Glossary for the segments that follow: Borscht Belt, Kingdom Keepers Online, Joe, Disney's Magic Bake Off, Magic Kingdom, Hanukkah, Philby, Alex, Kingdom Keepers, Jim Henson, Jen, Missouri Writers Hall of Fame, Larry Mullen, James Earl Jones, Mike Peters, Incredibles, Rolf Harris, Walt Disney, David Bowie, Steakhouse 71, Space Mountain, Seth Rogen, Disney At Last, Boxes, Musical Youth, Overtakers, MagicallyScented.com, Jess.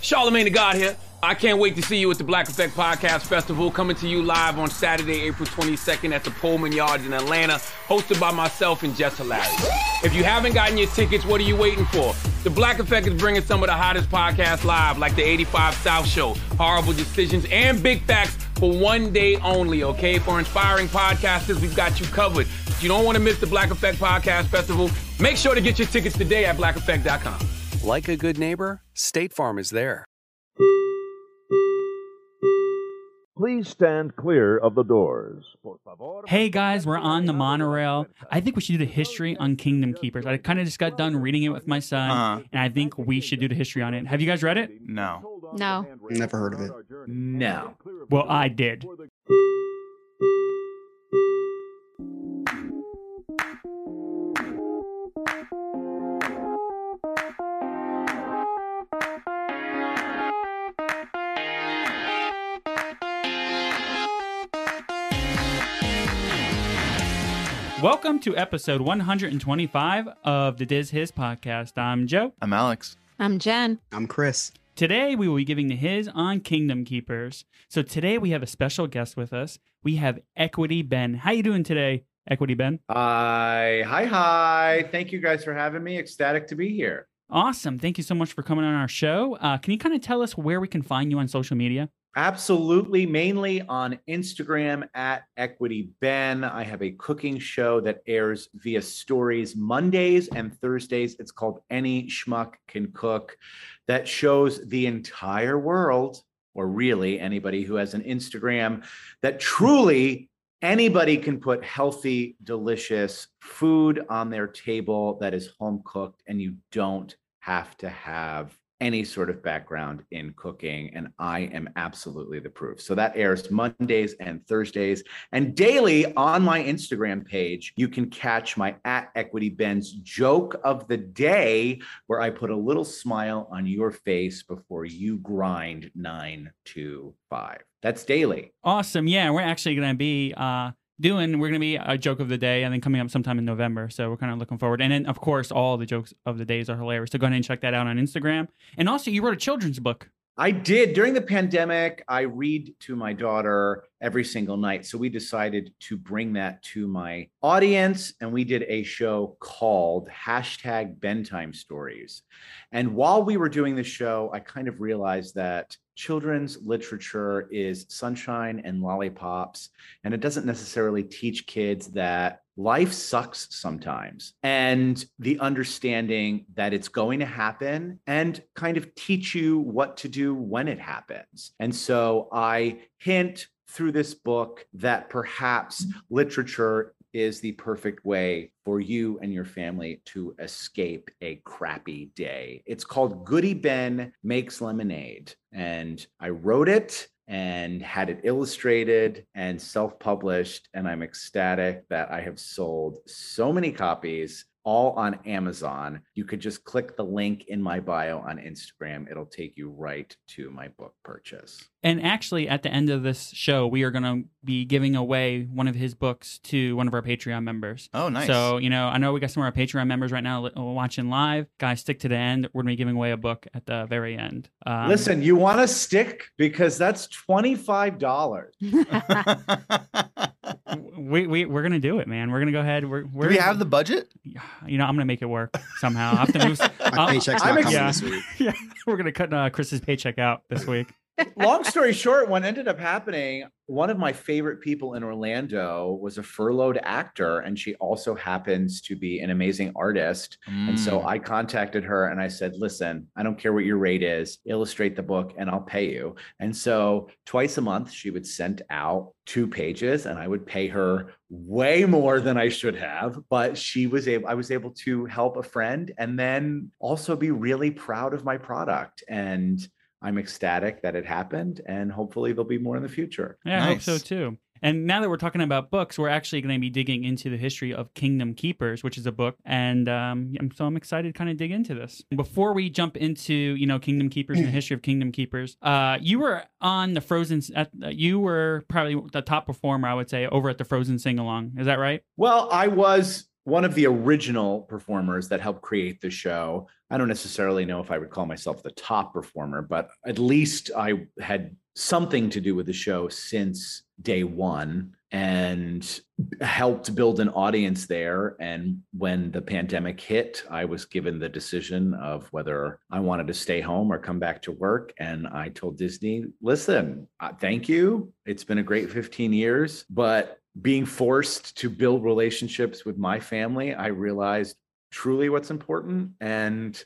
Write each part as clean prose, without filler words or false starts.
Charlamagne Tha God here. I can't wait to see you at the Black Effect Podcast Festival, coming to you live on Saturday, April 22nd at the Pullman Yards in Atlanta, hosted by myself and Jess. If you haven't gotten your tickets, what are you waiting for? The Black Effect is bringing some of the hottest podcasts live, like the 85 South Show, Horrible Decisions, and Big Facts for one day only, okay? For inspiring podcasters, we've got you covered. If you don't want to miss the Black Effect Podcast Festival, make sure to get your tickets today at blackeffect.com. Like a good neighbor, State Farm is there. Please stand clear of the doors. Hey guys, we're on the monorail. I think we should do the history on Kingdom Keepers. I kind of just got done reading it with my son, and I think we should do the history on it. Have you guys read it? No. No. Never heard of it. No. Well, I did. Welcome to episode 125 of the Diz Hiz Podcast. I'm Joe. I'm Alex. I'm Jen. I'm Chris. Today, we will be giving the Hiz on Kingdom Keepers. So today, we have a special guest with us. We have Equity Ben. How you doing today, Equity Ben? Hi. Thank you guys for having me. Ecstatic to be here. Awesome. Thank you so much for coming on our show. Can you kind of tell us where we can find you on social media? Absolutely. Mainly on Instagram at equityben. I have a cooking show that airs via stories Mondays and Thursdays. It's called Any Schmuck Can Cook. That shows the entire world, or really anybody who has an Instagram, that truly anybody can put healthy, delicious food on their table that is home cooked, and you don't have to have any sort of background in cooking, and I am absolutely the proof. So that airs Mondays and Thursdays, and daily on my Instagram page, you can catch my at equityben's joke of the day, where I put a little smile on your face before you grind 9 to 5. That's daily. Awesome. Yeah, we're actually going to be doing a joke of the day, and then coming up sometime in November. So we're kind of looking forward. And then, of course, all the jokes of the days are hilarious. So go ahead and check that out on Instagram. And also, you wrote a children's book. I did. During the pandemic, I read to my daughter every single night. So we decided to bring that to my audience. And we did a show called #BenTimeStories. And while we were doing the show, I kind of realized that children's literature is sunshine and lollipops, and it doesn't necessarily teach kids that life sucks sometimes, and the understanding that it's going to happen, and kind of teach you what to do when it happens. And so I hint through this book that perhaps literature is the perfect way for you and your family to escape a crappy day. It's called Goody Ben Makes Lemonade. And I wrote it and had it illustrated and self-published. And I'm ecstatic that I have sold so many copies, all on Amazon. You could just click the link in my bio on Instagram. It'll take you right to my book purchase. And actually, at the end of this show, we are going to be giving away one of his books to one of our Patreon members. Oh, nice. So, you know, I know we got some of our Patreon members right now watching live. Guys, stick to the end. We're going to be giving away a book at the very end. Listen, you want to stick? Because that's $25. We're going to do it, man. We're going to go ahead. Do we have the budget? You know, I'm going to make it work somehow. I have to move. My paycheck's not coming this week. Yeah, we're going to cut Chris's paycheck out this week. Long story short, what ended up happening, one of my favorite people in Orlando was a furloughed actor, and she also happens to be an amazing artist. And so I contacted her and I said, listen, I don't care what your rate is, illustrate the book and I'll pay you. And so twice a month, she would send out 2 pages, and I would pay her way more than I should have, but I was able to help a friend and then also be really proud of my product. And I'm ecstatic that it happened, and hopefully there'll be more in the future. Yeah, nice. I hope so too. And now that we're talking about books, we're actually going to be digging into the history of Kingdom Keepers, which is a book. And so I'm excited to kind of dig into this. Before we jump into, you know, Kingdom Keepers and the history of Kingdom Keepers, you were on the Frozen. You were probably the top performer, I would say, over at the Frozen sing-along. Is that right? Well, I was one of the original performers that helped create the show. I I don't necessarily know if I would call myself the top performer, but at least I had something to do with the show since day one and helped build an audience there. And when the pandemic hit, I was given the decision of whether I wanted to stay home or come back to work. And I told Disney, listen, thank you. It's been a great 15 years, but being forced to build relationships with my family, I realized truly what's important. And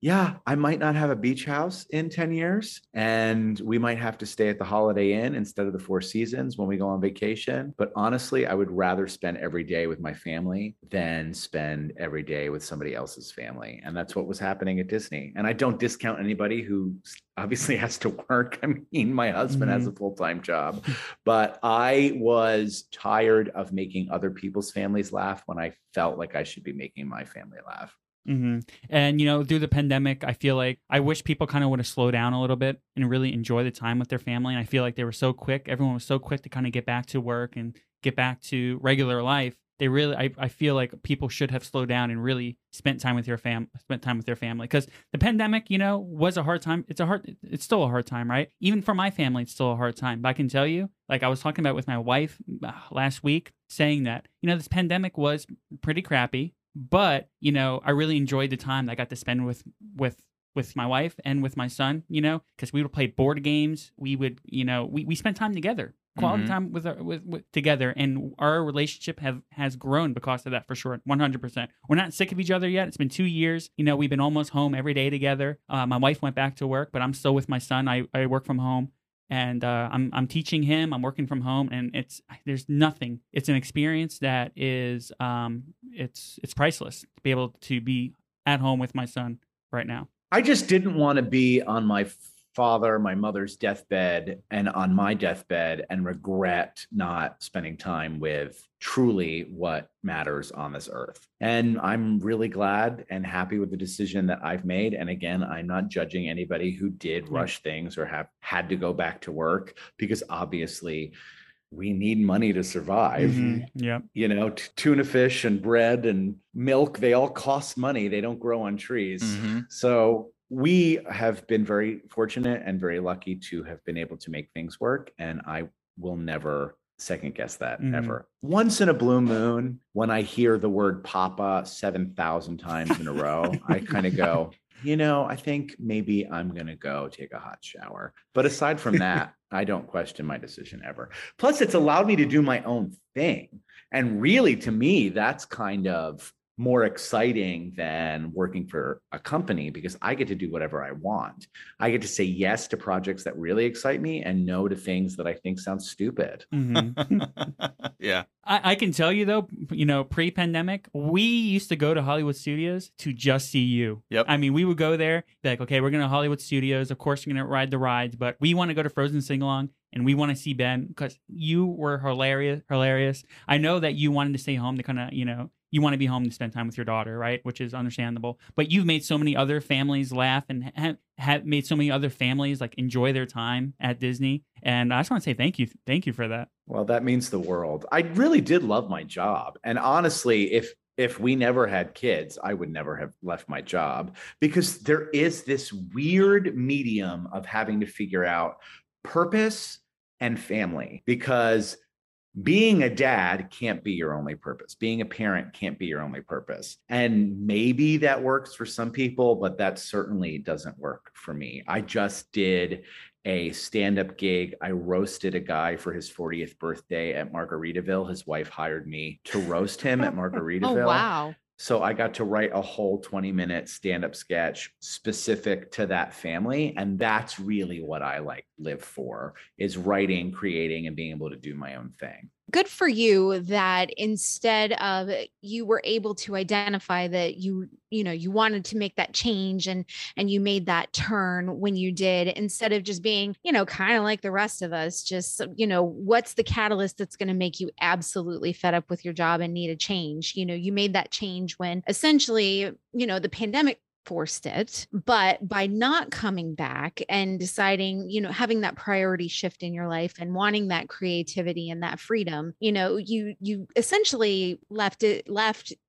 yeah, I might not have a beach house in 10 years, and we might have to stay at the Holiday Inn instead of the Four Seasons when we go on vacation. But honestly, I would rather spend every day with my family than spend every day with somebody else's family. And that's what was happening at Disney. And I don't discount anybody who obviously has to work. I mean, my husband has a full-time job, but I was tired of making other people's families laugh when I felt like I should be making my family laugh. Mm-hmm. And, you know, through the pandemic, I feel like I wish people kind of would have slowed down a little bit and really enjoy the time with their family. And I feel like they were so quick. Everyone was so quick to kind of get back to work and get back to regular life. They really, I feel like people should have slowed down and really spent time with their family. Because the pandemic, you know, was a hard time. It's still a hard time, right? Even for my family, it's still a hard time. But I can tell you, like I was talking about with my wife last week, saying that, you know, this pandemic was pretty crappy. But, you know, I really enjoyed the time that I got to spend with my wife and with my son, you know, because we would play board games. We would, you know, we spent time together, quality time with together. And our relationship has grown because of that, for sure. 100%. We're not sick of each other yet. It's been 2 years. You know, we've been almost home every day together. My wife went back to work, but I'm still with my son. I work from home. And I'm teaching him. I'm working from home, and there's nothing. It's an experience that is it's priceless to be able to be at home with my son right now. I just didn't want to be on my mother's deathbed and on my deathbed and regret not spending time with truly what matters on this earth. And I'm really glad and happy with the decision that I've made. And again, I'm not judging anybody who did rush things or have had to go back to work, because obviously we need money to survive. Yeah. You know, tuna fish and bread and milk, they all cost money. They don't grow on trees. So we have been very fortunate and very lucky to have been able to make things work. And I will never second guess that ever. Once in a blue moon, when I hear the word Papa 7,000 times in a row, I kind of go, you know, I think maybe I'm going to go take a hot shower. But aside from that, I don't question my decision ever. Plus, it's allowed me to do my own thing. And really, to me, that's kind of more exciting than working for a company, because I get to do whatever I want. I get to say yes to projects that really excite me and no to things that I think sound stupid. Yeah. I can tell you though, you know, pre-pandemic, we used to go to Hollywood Studios to just see you. Yep. I mean, we would go there, be like, okay, we're going to Hollywood Studios. Of course, we're going to ride the rides, but we want to go to Frozen Sing-Along. And we want to see Ben because you were hilarious. I know that you wanted to stay home to kind of, you know, you want to be home to spend time with your daughter, right? Which is understandable. But you've made so many other families laugh and have made so many other families like enjoy their time at Disney. And I just want to say thank you. Thank you for that. Well, that means the world. I really did love my job. And honestly, if we never had kids, I would never have left my job, because there is this weird medium of having to figure out purpose and family, because being a dad can't be your only purpose. Being a parent can't be your only purpose. And maybe that works for some people, but that certainly doesn't work for me. I just did a stand-up gig. I roasted a guy for his 40th birthday at Margaritaville. His wife hired me to roast him at Margaritaville. Oh, wow. So I got to write a whole 20-minute stand-up sketch specific to that family. And that's really what I like live for, is writing, creating, and being able to do my own thing. Good for you that instead of you were able to identify that you know, you wanted to make that change and you made that turn when you did, instead of just being, you know, kind of like the rest of us, just, you know, what's the catalyst that's going to make you absolutely fed up with your job and need a change? You know, you made that change when essentially, you know, the pandemic forced it, but by not coming back and deciding, you know, having that priority shift in your life and wanting that creativity and that freedom, you know, you essentially left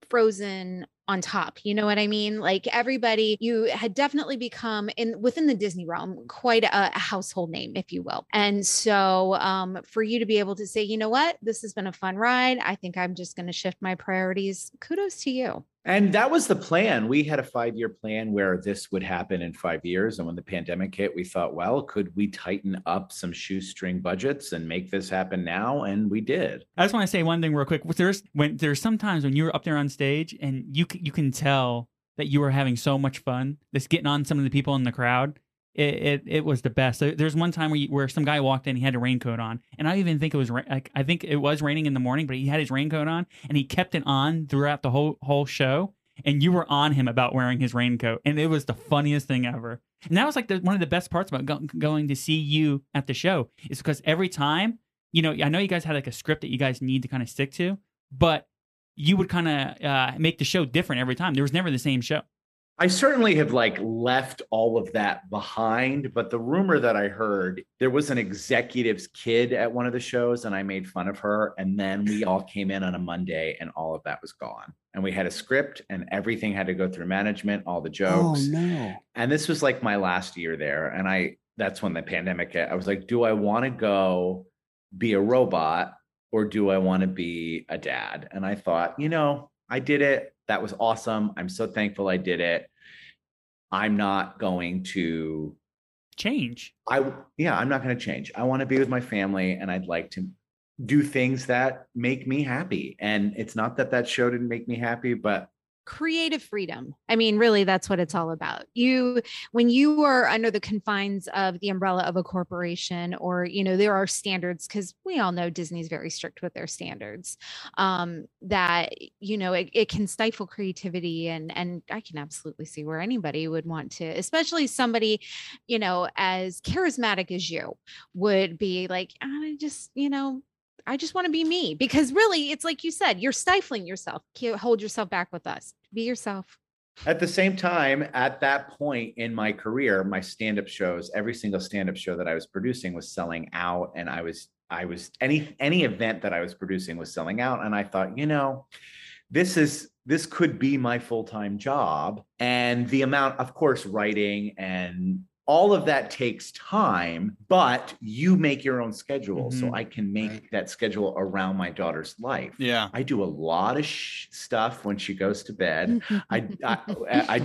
Frozen on top. You know what I mean? Like everybody, you had definitely become within the Disney realm, quite a household name, if you will. And so for you to be able to say, you know what, this has been a fun ride. I think I'm just going to shift my priorities. Kudos to you. And that was the plan. We had a 5-year plan where this would happen in 5 years. And when the pandemic hit, we thought, well, could we tighten up some shoestring budgets and make this happen now? And we did. I just want to say one thing real quick. There's sometimes when you're up there on stage and you can tell that you were having so much fun, just getting on some of the people in the crowd. It was the best. There's one time where some guy walked in, he had a raincoat on, and I think it was raining in the morning, but he had his raincoat on and he kept it on throughout the whole show. And you were on him about wearing his raincoat, and it was the funniest thing ever. And that was like one of the best parts about going to see you at the show, is because every time, you know, I know you guys had like a script that you guys need to kind of stick to, but you would kind of make the show different every time. There was never the same show. I certainly have like left all of that behind, but the rumor that I heard, there was an executive's kid at one of the shows and I made fun of her. And then we all came in on a Monday and all of that was gone. And we had a script and everything had to go through management, all the jokes. Oh, no. And this was like my last year there. And that's when the pandemic hit. I was like, do I want to go be a robot or do I want to be a dad? And I thought, you know, I did it. That was awesome. I'm so thankful I did it. I'm not going to change. I'm not going to change. I want to be with my family and I'd like to do things that make me happy. And it's not that show didn't make me happy, but creative freedom. I mean, really, that's what it's all about. When you are under the confines of the umbrella of a corporation, or, you know, there are standards, because we all know Disney's very strict with their standards, that, you know, it can stifle creativity. And I can absolutely see where anybody would want to, especially somebody, you know, as charismatic as you, would be like, I just want to be me, because really it's like you said, you're stifling yourself. Can't hold yourself back with us. Be yourself. At the same time, at that point in my career, my stand-up shows, every single stand-up show that I was producing was selling out. And I was any event that I was producing was selling out. And I thought, you know, this could be my full-time job. And the amount, of course, writing and all of that takes time, but you make your own schedule. Mm-hmm. So I can make that schedule around my daughter's life. Yeah. I do a lot of stuff when she goes to bed,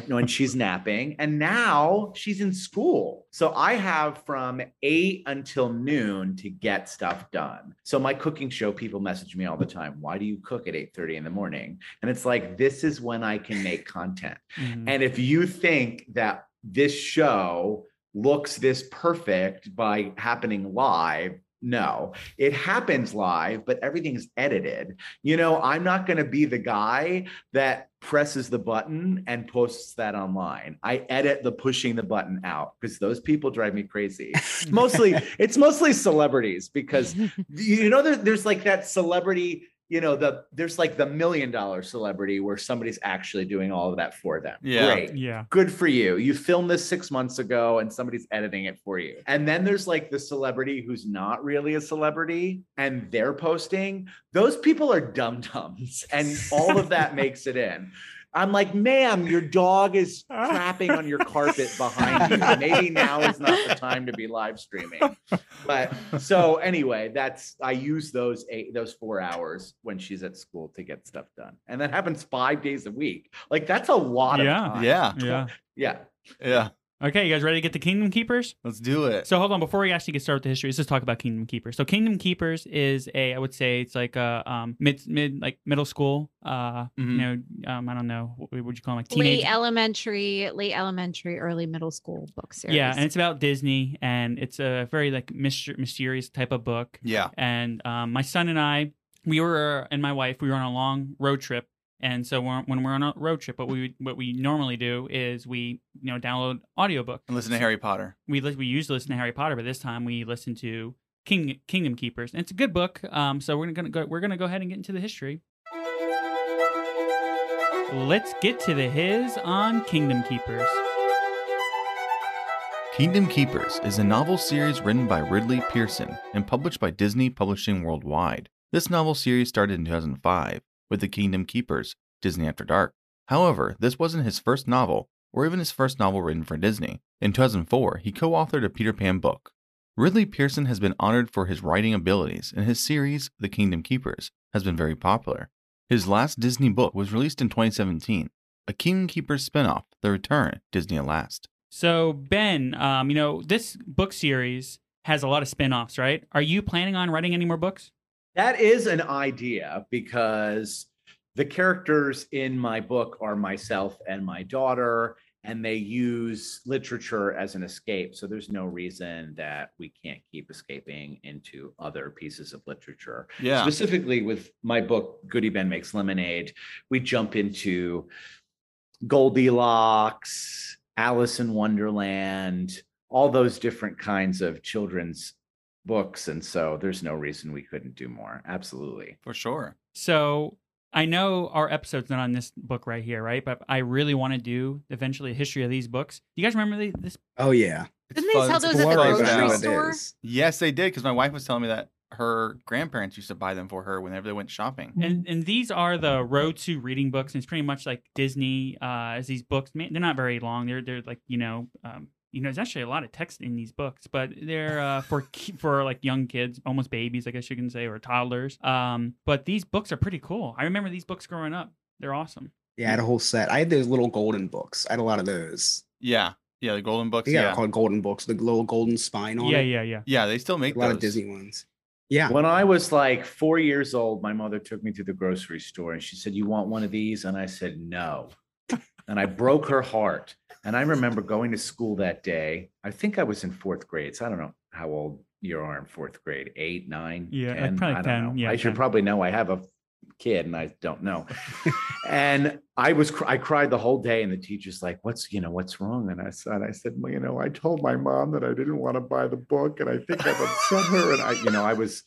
when she's napping, and now she's in school. So I have from 8 until noon to get stuff done. So my cooking show, people message me all the time, why do you cook at 8:30 in the morning? And it's like, this is when I can make content. Mm-hmm. And if you think that this show looks this perfect by happening live, no, it happens live, but everything is edited. You know, I'm not going to be the guy that presses the button and posts that online. I edit the pushing the button out, because those people drive me crazy. It's mostly celebrities, because, you know, there's like that celebrity, you know, there's like the $1 million celebrity where somebody's actually doing all of that for them. Yeah. Great. Yeah. Good for you. You filmed this 6 months ago and somebody's editing it for you. And then there's like the celebrity who's not really a celebrity and they're posting. Those people are dum-dums, and all of that makes it in. I'm like, ma'am, your dog is crapping on your carpet behind you. Maybe now is not the time to be live streaming. But so anyway, I use those 4 hours when she's at school to get stuff done. And that happens 5 days a week. Like, that's a lot of time. Yeah. Okay, you guys ready to get the Kingdom Keepers? Let's do it. So hold on, before we actually get started with the history, let's just talk about Kingdom Keepers. So Kingdom Keepers is I would say it's like a middle school, I don't know, what would you call them, like teenage? Late elementary, early middle school book series. Yeah, and it's about Disney, and it's a very like mysterious type of book. Yeah. And my son and I, we were on a long road trip. And so when we're on a road trip, what we normally do is we, you know, download audiobooks and listen to Harry Potter. We used to listen to Harry Potter, but this time we listened to Kingdom Keepers, and it's a good book. So we're gonna go ahead and get into the history. Let's get to the his on Kingdom Keepers. Kingdom Keepers is a novel series written by Ridley Pearson and published by Disney Publishing Worldwide. This novel series started in 2005 with The Kingdom Keepers, Disney After Dark. However, this wasn't his first novel, or even his first novel written for Disney. In 2004, he co-authored a Peter Pan book. Ridley Pearson has been honored for his writing abilities, and his series, The Kingdom Keepers, has been very popular. His last Disney book was released in 2017, a Kingdom Keepers spinoff, The Return, Disney At Last. So, Ben, this book series has a lot of spinoffs, right? Are you planning on writing any more books? That is an idea, because the characters in my book are myself and my daughter, and they use literature as an escape. So there's no reason that we can't keep escaping into other pieces of literature. Yeah. Specifically with my book, Goody Ben Makes Lemonade, we jump into Goldilocks, Alice in Wonderland, all those different kinds of children's books. And so there's no reason we couldn't do more. Absolutely. For sure. So I know our episode's not on this book right here, right? But I really want to do eventually a history of these books. You guys remember this? Oh, yeah. Didn't they sell those at the grocery store? Yes, they did, because my wife was telling me that her grandparents used to buy them for her whenever they went shopping. And these are the Road to Reading books, and it's pretty much like Disney as these books. Man, they're not very long. They're like, there's actually a lot of text in these books, but they're for like young kids, almost babies, I guess you can say, or toddlers. But these books are pretty cool. I remember these books growing up. They're awesome. Yeah, I had a whole set. I had those little golden books. I had a lot of those. Yeah. Yeah, the golden books. Yeah, they're called golden books. The little golden spine on it. Yeah. Yeah, they still make those. A lot of Disney ones. Yeah. When I was like 4 years old, my mother took me to the grocery store and she said, "You want one of these?" And I said, "No." And I broke her heart. And I remember going to school that day. I think I was in fourth grade. So I don't know how old you are in fourth grade, 8, 9, yeah, 10. Probably 10. Know. Yeah, I should probably know. I have a kid and I don't know. And I cried the whole day. And the teacher's like, what's wrong? And I said, well, I told my mom that I didn't want to buy the book. And I think I've upset her. And I was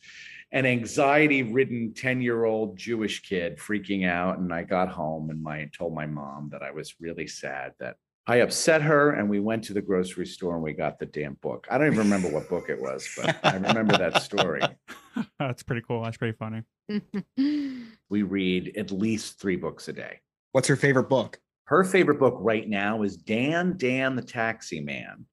an anxiety-ridden 10-year-old Jewish kid freaking out. And I got home and I told my mom that I was really sad that I upset her, and we went to the grocery store and we got the damn book. I don't even remember what book it was, but I remember that story. That's pretty cool. That's pretty funny. We read at least 3 books a day. What's her favorite book? Her favorite book right now is Dan the Taxi Man.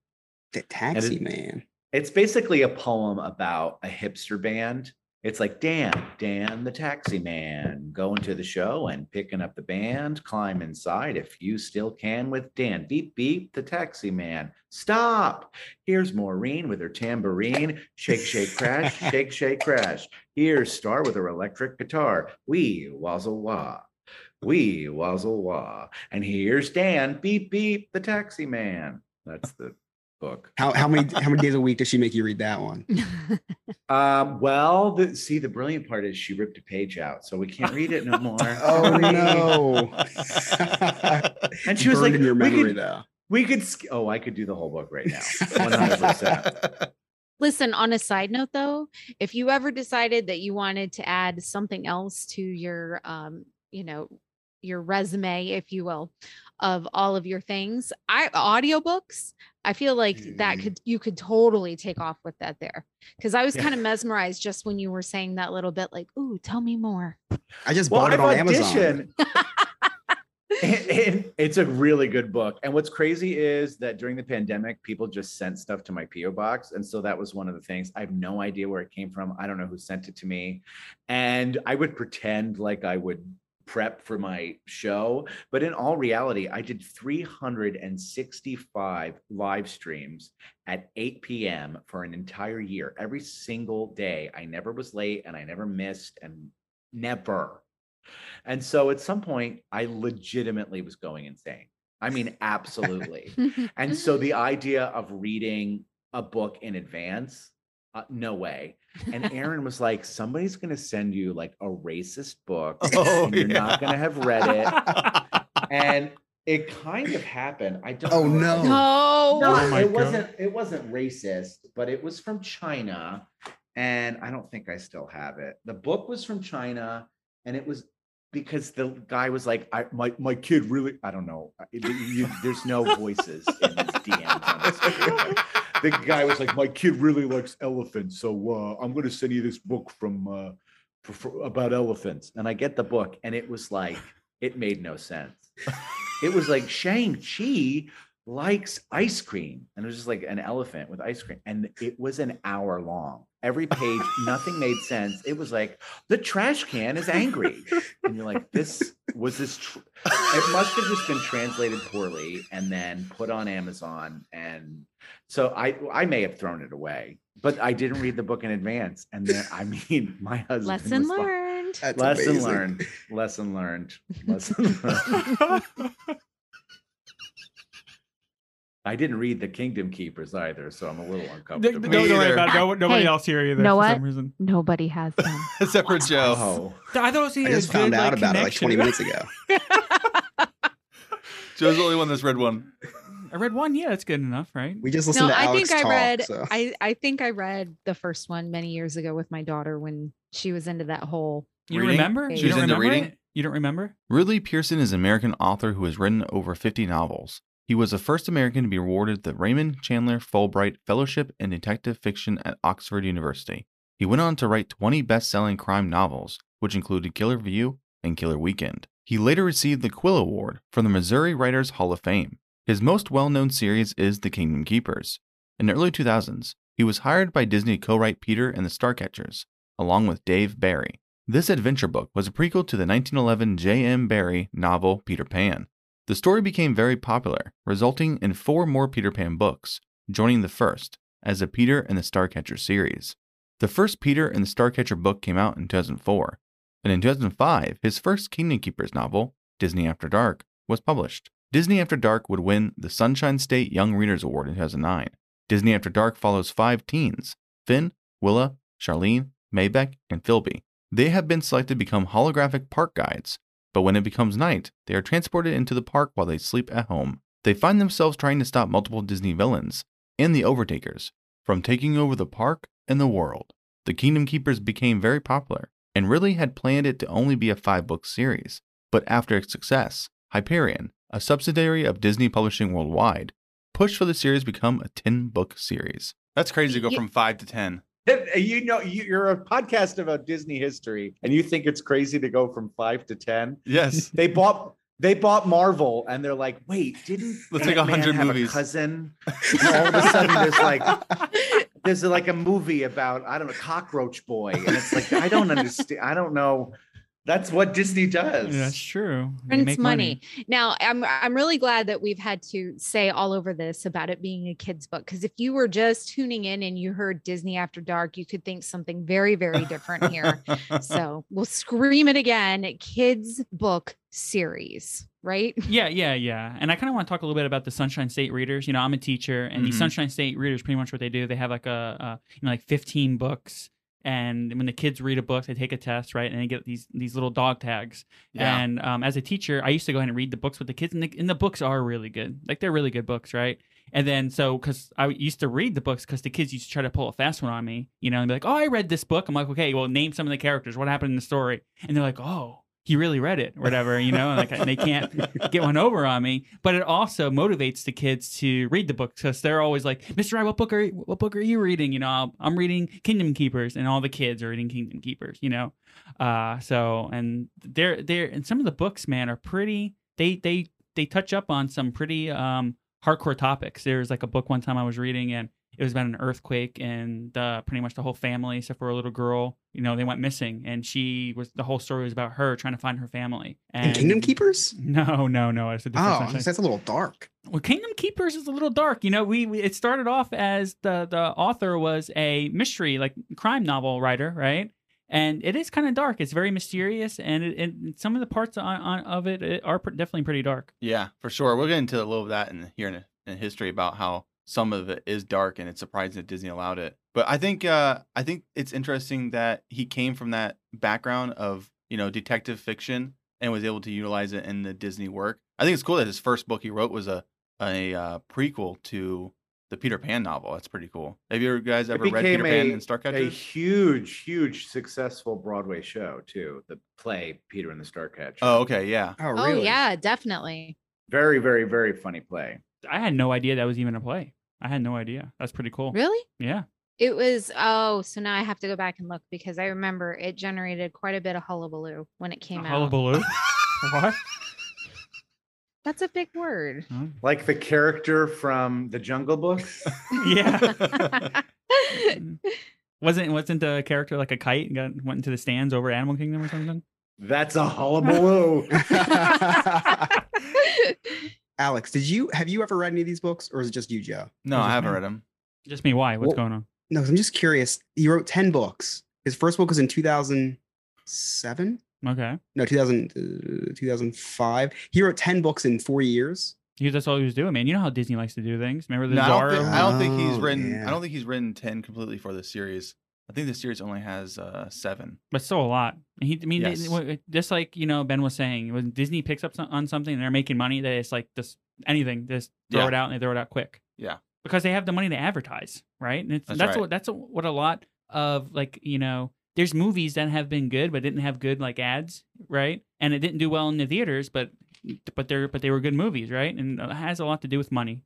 The Taxi Man. It's basically a poem about a hipster band. It's like, Dan the Taxi Man, going to the show and picking up the band, climb inside if you still can with Dan. Beep, beep, the taxi man. Stop. Here's Maureen with her tambourine. Shake, shake, crash, shake, shake, crash. Here's Star with her electric guitar. Wee, wazzle, wah. Wee, wazzle, wah. And here's Dan, beep, beep, the taxi man. That's the book. How many days a week does she make you read that one? The brilliant part is she ripped a page out, so we can't read it no more. Oh no! And she was like, in your memory, I could do the whole book right now, 100%. Listen, on a side note though, if you ever decided that you wanted to add something else to your, your resume, if you will, of all of your things, audiobooks. I feel like that you could totally take off with that there. Cause I was kind of mesmerized just when you were saying that little bit, like, ooh, tell me more. I just bought it on Amazon. It's a really good book. And what's crazy is that during the pandemic, people just sent stuff to my PO box. And so that was one of the things. I have no idea where it came from. I don't know who sent it to me. And I would pretend like I would prep for my show, but in all reality, I did 365 live streams at 8 p.m. for an entire year. Every single day, I never was late and I never missed and never. And so at some point, I legitimately was going insane. I mean, absolutely. And so the idea of reading a book in advance, no way. And Aaron was like, somebody's going to send you like a racist book. And you're not going to have read it. And it kind of happened. I don't know. No, it wasn't racist, but it was from China. And I don't think I still have it. The book was from China and it was because the guy was like, my kid really, I don't know. There's no voices in his DMs on this. The guy was like, my kid really likes elephants. So I'm going to send you this book from about elephants. And I get the book and it was like, it made no sense. It was like Shang-Chi likes ice cream. And it was just like an elephant with ice cream. And it was an hour long. Every page, nothing made sense. It was like, the trash can is angry. And you're like, it must have just been translated poorly and then put on Amazon. And so I may have thrown it away, but I didn't read the book in advance. And then, I mean, my husband Lesson was learned. Like, Lesson learned. I didn't read the Kingdom Keepers either, so I'm a little uncomfortable. Don't worry about it. Nobody else here either. Know for what? Some reason. Nobody has them. Except for Joe. Oh. I just found out about it like 20 minutes ago. Joe's the only one that's read one. I read one. Yeah, that's good enough, right? We just listened to Alex talk. I think I read the first one many years ago with my daughter when she was into that whole. You reading? Remember? She was into reading. It? You don't remember? Ridley Pearson is an American author who has written over 50 novels. He was the first American to be awarded the Raymond Chandler Fulbright Fellowship in Detective Fiction at Oxford University. He went on to write 20 best-selling crime novels, which included Killer View and Killer Weekend. He later received the Quill Award from the Missouri Writers Hall of Fame. His most well-known series is The Kingdom Keepers. In the early 2000s, he was hired by Disney to co-write Peter and the Starcatchers, along with Dave Barry. This adventure book was a prequel to the 1911 J.M. Barrie novel Peter Pan. The story became very popular, resulting in 4 more Peter Pan books, joining the first as the Peter and the Starcatcher series. The first Peter and the Starcatcher book came out in 2004, and in 2005, his first Kingdom Keepers novel, Disney After Dark, was published. Disney After Dark would win the Sunshine State Young Readers Award in 2009. Disney After Dark follows 5 teens, Finn, Willa, Charlene, Maybeck, and Philby. They have been selected to become holographic park guides, but when it becomes night, they are transported into the park while they sleep at home. They find themselves trying to stop multiple Disney villains and the Overtakers from taking over the park and the world. The Kingdom Keepers became very popular, and Ridley had planned it to only be a 5-book series. But after its success, Hyperion, a subsidiary of Disney Publishing Worldwide, pushed for the series to become a 10-book series. That's crazy to go from 5 to 10. You know, you're a podcast about Disney history, and you think it's crazy to go from 5 to 10. Yes, they bought Marvel, and they're like, wait, didn't let's take 100 movies. A cousin, and all of a sudden there's like a movie about Cockroach Boy, and it's like I don't understand. I don't know. That's what Disney does. Yeah, that's true. Prince money. Now, I'm really glad that we've had to say all over this about it being a kid's book. Because if you were just tuning in and you heard Disney After Dark, you could think something very, very different here. So we'll scream it again. Kids book series, right? Yeah. And I kind of want to talk a little bit about the Sunshine State Readers. You know, I'm a teacher, and the Sunshine State Readers, pretty much what they do, they have like like 15 books. And when the kids read a book, they take a test, right? And they get these little dog tags. Yeah. And as a teacher, I used to go ahead and read the books with the kids. And the books are really good. Like, they're really good books, right? And then because I used to read the books because the kids used to try to pull a fast one on me, you know, and be like, oh, I read this book. I'm like, okay, well, name some of the characters. What happened in the story? And they're like, oh, he really read it or whatever, you know, like and they can't get one over on me. But it also motivates the kids to read the book because they're always like, Mr. I, what book are you reading? You know, I'm reading Kingdom Keepers, and all the kids are reading Kingdom Keepers, you know. And some of the books, man, are pretty. They touch up on some pretty hardcore topics. There was like a book one time I was reading, and it was about an earthquake, and pretty much the whole family, except for a little girl, you know, they went missing. And the whole story was about her trying to find her family. And Kingdom Keepers? No. It's a different section. That's a little dark. Well, Kingdom Keepers is a little dark. You know, it started off as the author was a mystery, like crime novel writer, right? And it is kind of dark. It's very mysterious, and some of the parts of it are definitely pretty dark. Yeah, for sure. We'll get into a little of that in history about how some of it is dark, and it's surprising that Disney allowed it. But I think it's interesting that he came from that background of, you know, detective fiction and was able to utilize it in the Disney work. I think it's cool that his first book he wrote was a prequel to the Peter Pan novel. That's pretty cool. Have you guys ever read Peter Pan and Starcatchers? A huge, huge successful Broadway show too. The play Peter and the Starcatchers. Oh, okay, yeah. Oh, really? Oh, yeah, definitely. Very, very, very funny play. I had no idea that was even a play. I had no idea. That's pretty cool. Really? Yeah. It was. Oh, so now I have to go back and look because I remember it generated quite a bit of hullabaloo when it came out. Hullabaloo? What? That's a big word. Like the character from the Jungle Book? Yeah. Wasn't the character like a kite and went into the stands over Animal Kingdom or something? That's a hullabaloo. Alex, have you ever read any of these books, or is it just you, Joe? No, I haven't read them. Just me. Why? What's going on? No, I'm just curious. He wrote 10 books. His first book was in 2007. Okay. No, 2005. He wrote 10 books in 4 years. That's all he was doing, man. You know how Disney likes to do things. Remember the czar? I don't think he's written 10 completely for this series. I think the series only has 7. But still a lot. Just like, you know, Ben was saying, when Disney picks up on something and they're making money, that it's like just anything, just throw it out, and they throw it out quick. Yeah. Because they have the money to advertise, right? And that's what a lot of, like, you know, there's movies that have been good but didn't have good like ads, right? And it didn't do well in the theaters, but they were good movies, right? And it has a lot to do with money.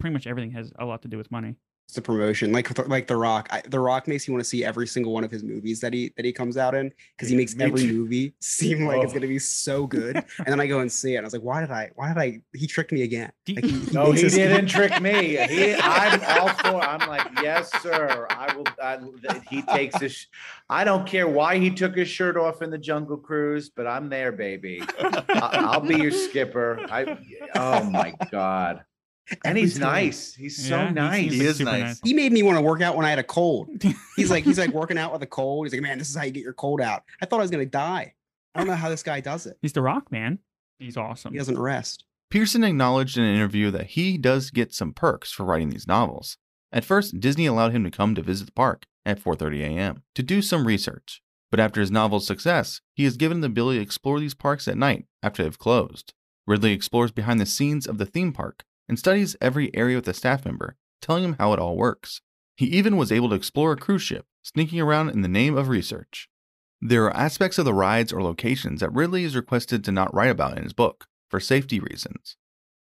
Pretty much everything has a lot to do with money. It's the promotion, like The Rock. The Rock makes you want to see every single one of his movies that he comes out in, because he makes every movie seem like it's going to be so good. And then I go and see it, and I was like, why did I? He tricked me again. Like, he didn't trick me. I'm like, yes, sir. I will. He takes his. I don't care why he took his shirt off in the Jungle Cruise, but I'm there, baby. I'll be your skipper. Oh my God. And he's nice. He's so nice. He is nice. He made me want to work out when I had a cold. He's like working out with a cold. He's like, man, this is how you get your cold out. I thought I was going to die. I don't know how this guy does it. He's The Rock, man. He's awesome. He doesn't rest. Pearson acknowledged in an interview that he does get some perks for writing these novels. At first, Disney allowed him to come to visit the park at 4:30 a.m. to do some research. But after his novel's success, he is given the ability to explore these parks at night after they've closed. Ridley explores behind the scenes of the theme park and studies every area with a staff member, telling him how it all works. He even was able to explore a cruise ship, sneaking around in the name of research. There are aspects of the rides or locations that Ridley is requested to not write about in his book, for safety reasons.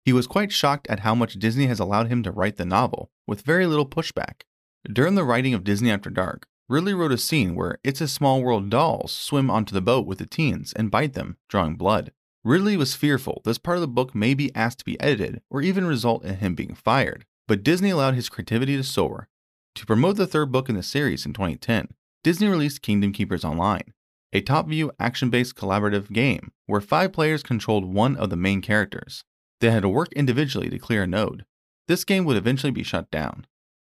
He was quite shocked at how much Disney has allowed him to write the novel, with very little pushback. During the writing of Disney After Dark, Ridley wrote a scene where It's a Small World dolls swim onto the boat with the teens and bite them, drawing blood. Ridley was fearful this part of the book may be asked to be edited or even result in him being fired, but Disney allowed his creativity to soar. To promote the third book in the series in 2010, Disney released Kingdom Keepers Online, a top-view action-based collaborative game where 5 players controlled one of the main characters. They had to work individually to clear a node. This game would eventually be shut down.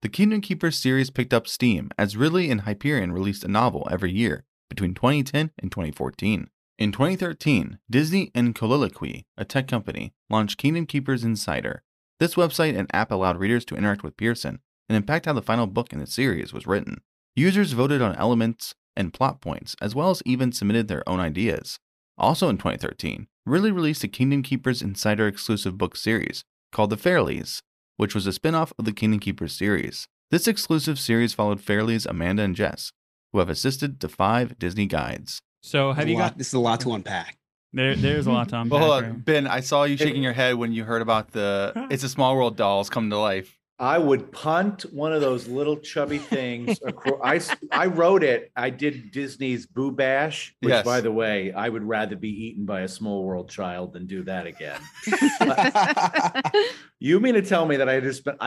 The Kingdom Keepers series picked up steam as Ridley and Hyperion released a novel every year between 2010 and 2014. In 2013, Disney and Colloquy, a tech company, launched Kingdom Keepers Insider. This website and app allowed readers to interact with Pearson and impact how the final book in the series was written. Users voted on elements and plot points, as well as even submitted their own ideas. Also in 2013, Ridley released a Kingdom Keepers Insider exclusive book series called The Fairlies, which was a spin-off of the Kingdom Keepers series. This exclusive series followed Fairlies Amanda and Jess, who have assisted to 5 Disney guides. So this is a lot to unpack. There's a lot to unpack. Well, hold on, Ben, I saw you shaking your head when you heard about the It's a Small World dolls come to life. I would punt one of those little chubby things. I wrote it. I did Disney's Boo Bash, which, by the way, I would rather be eaten by a small world child than do that again. You mean to tell me that I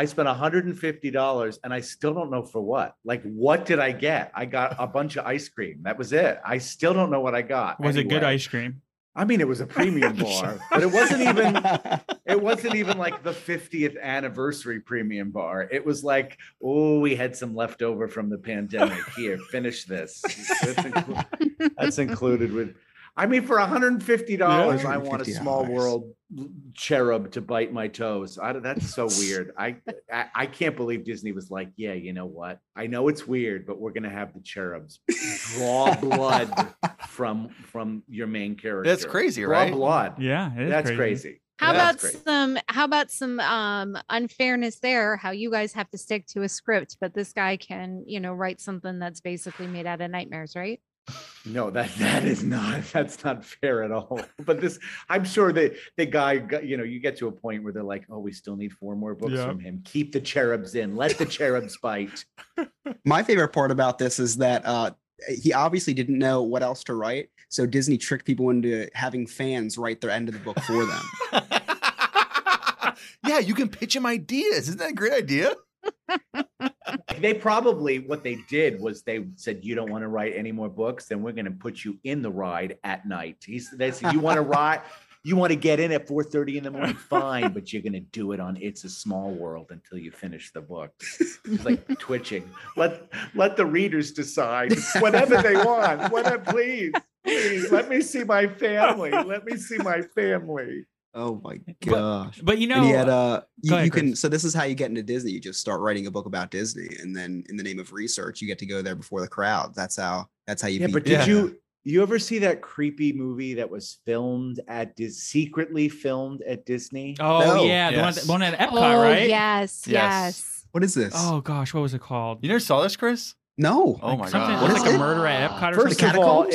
spent $150 and I still don't know for what? Like, what did I get? I got a bunch of ice cream. That was it. I still don't know what I got. Was it good ice cream? I mean, it was a premium bar, but it wasn't even like the 50th anniversary premium bar. It was like, oh, we had some leftover from the pandemic. Here, finish this. That's included with. I mean, for $150, I want a Small World cherub to bite my toes. That's so weird. I can't believe Disney was like, yeah, you know what? I know it's weird, but we're going to have the cherubs draw blood from your main character. That's crazy, right? Draw blood. Yeah, that's crazy. How about some unfairness there, how you guys have to stick to a script, but this guy can, you know, write something that's basically made out of nightmares, right? No, that's not fair at all. But this, I'm sure that the guy, you know, you get to a point where they're like, oh, we still need 4 more books from him. Keep the cherubs in, let the cherubs bite. My favorite part about this is that he obviously didn't know what else to write. So Disney tricked people into having fans write their end of the book for them. Yeah, you can pitch him ideas. Isn't that a great idea? They probably, what they did was they said, you don't want to write any more books, then we're going to put you in the ride at night. They said, you want to ride, you want to get in at 4:30 in the morning, fine, but you're going to do it on It's a Small World until you finish the book. It's like twitching. Let the readers decide whatever they want. Please let me see my family. Oh my gosh! But you know, yet, you can. So this is how you get into Disney. You just start writing a book about Disney, and then in the name of research, you get to go there before the crowd. That's how you. Yeah, but did you ever see that creepy movie that was filmed at secretly filmed at Disney? Oh no, yeah, the one at Epcot, right? Yes. What is this? Oh gosh, what was it called? You never saw this, Chris? No. Oh my god! What is like a murder at Epcot? First of all,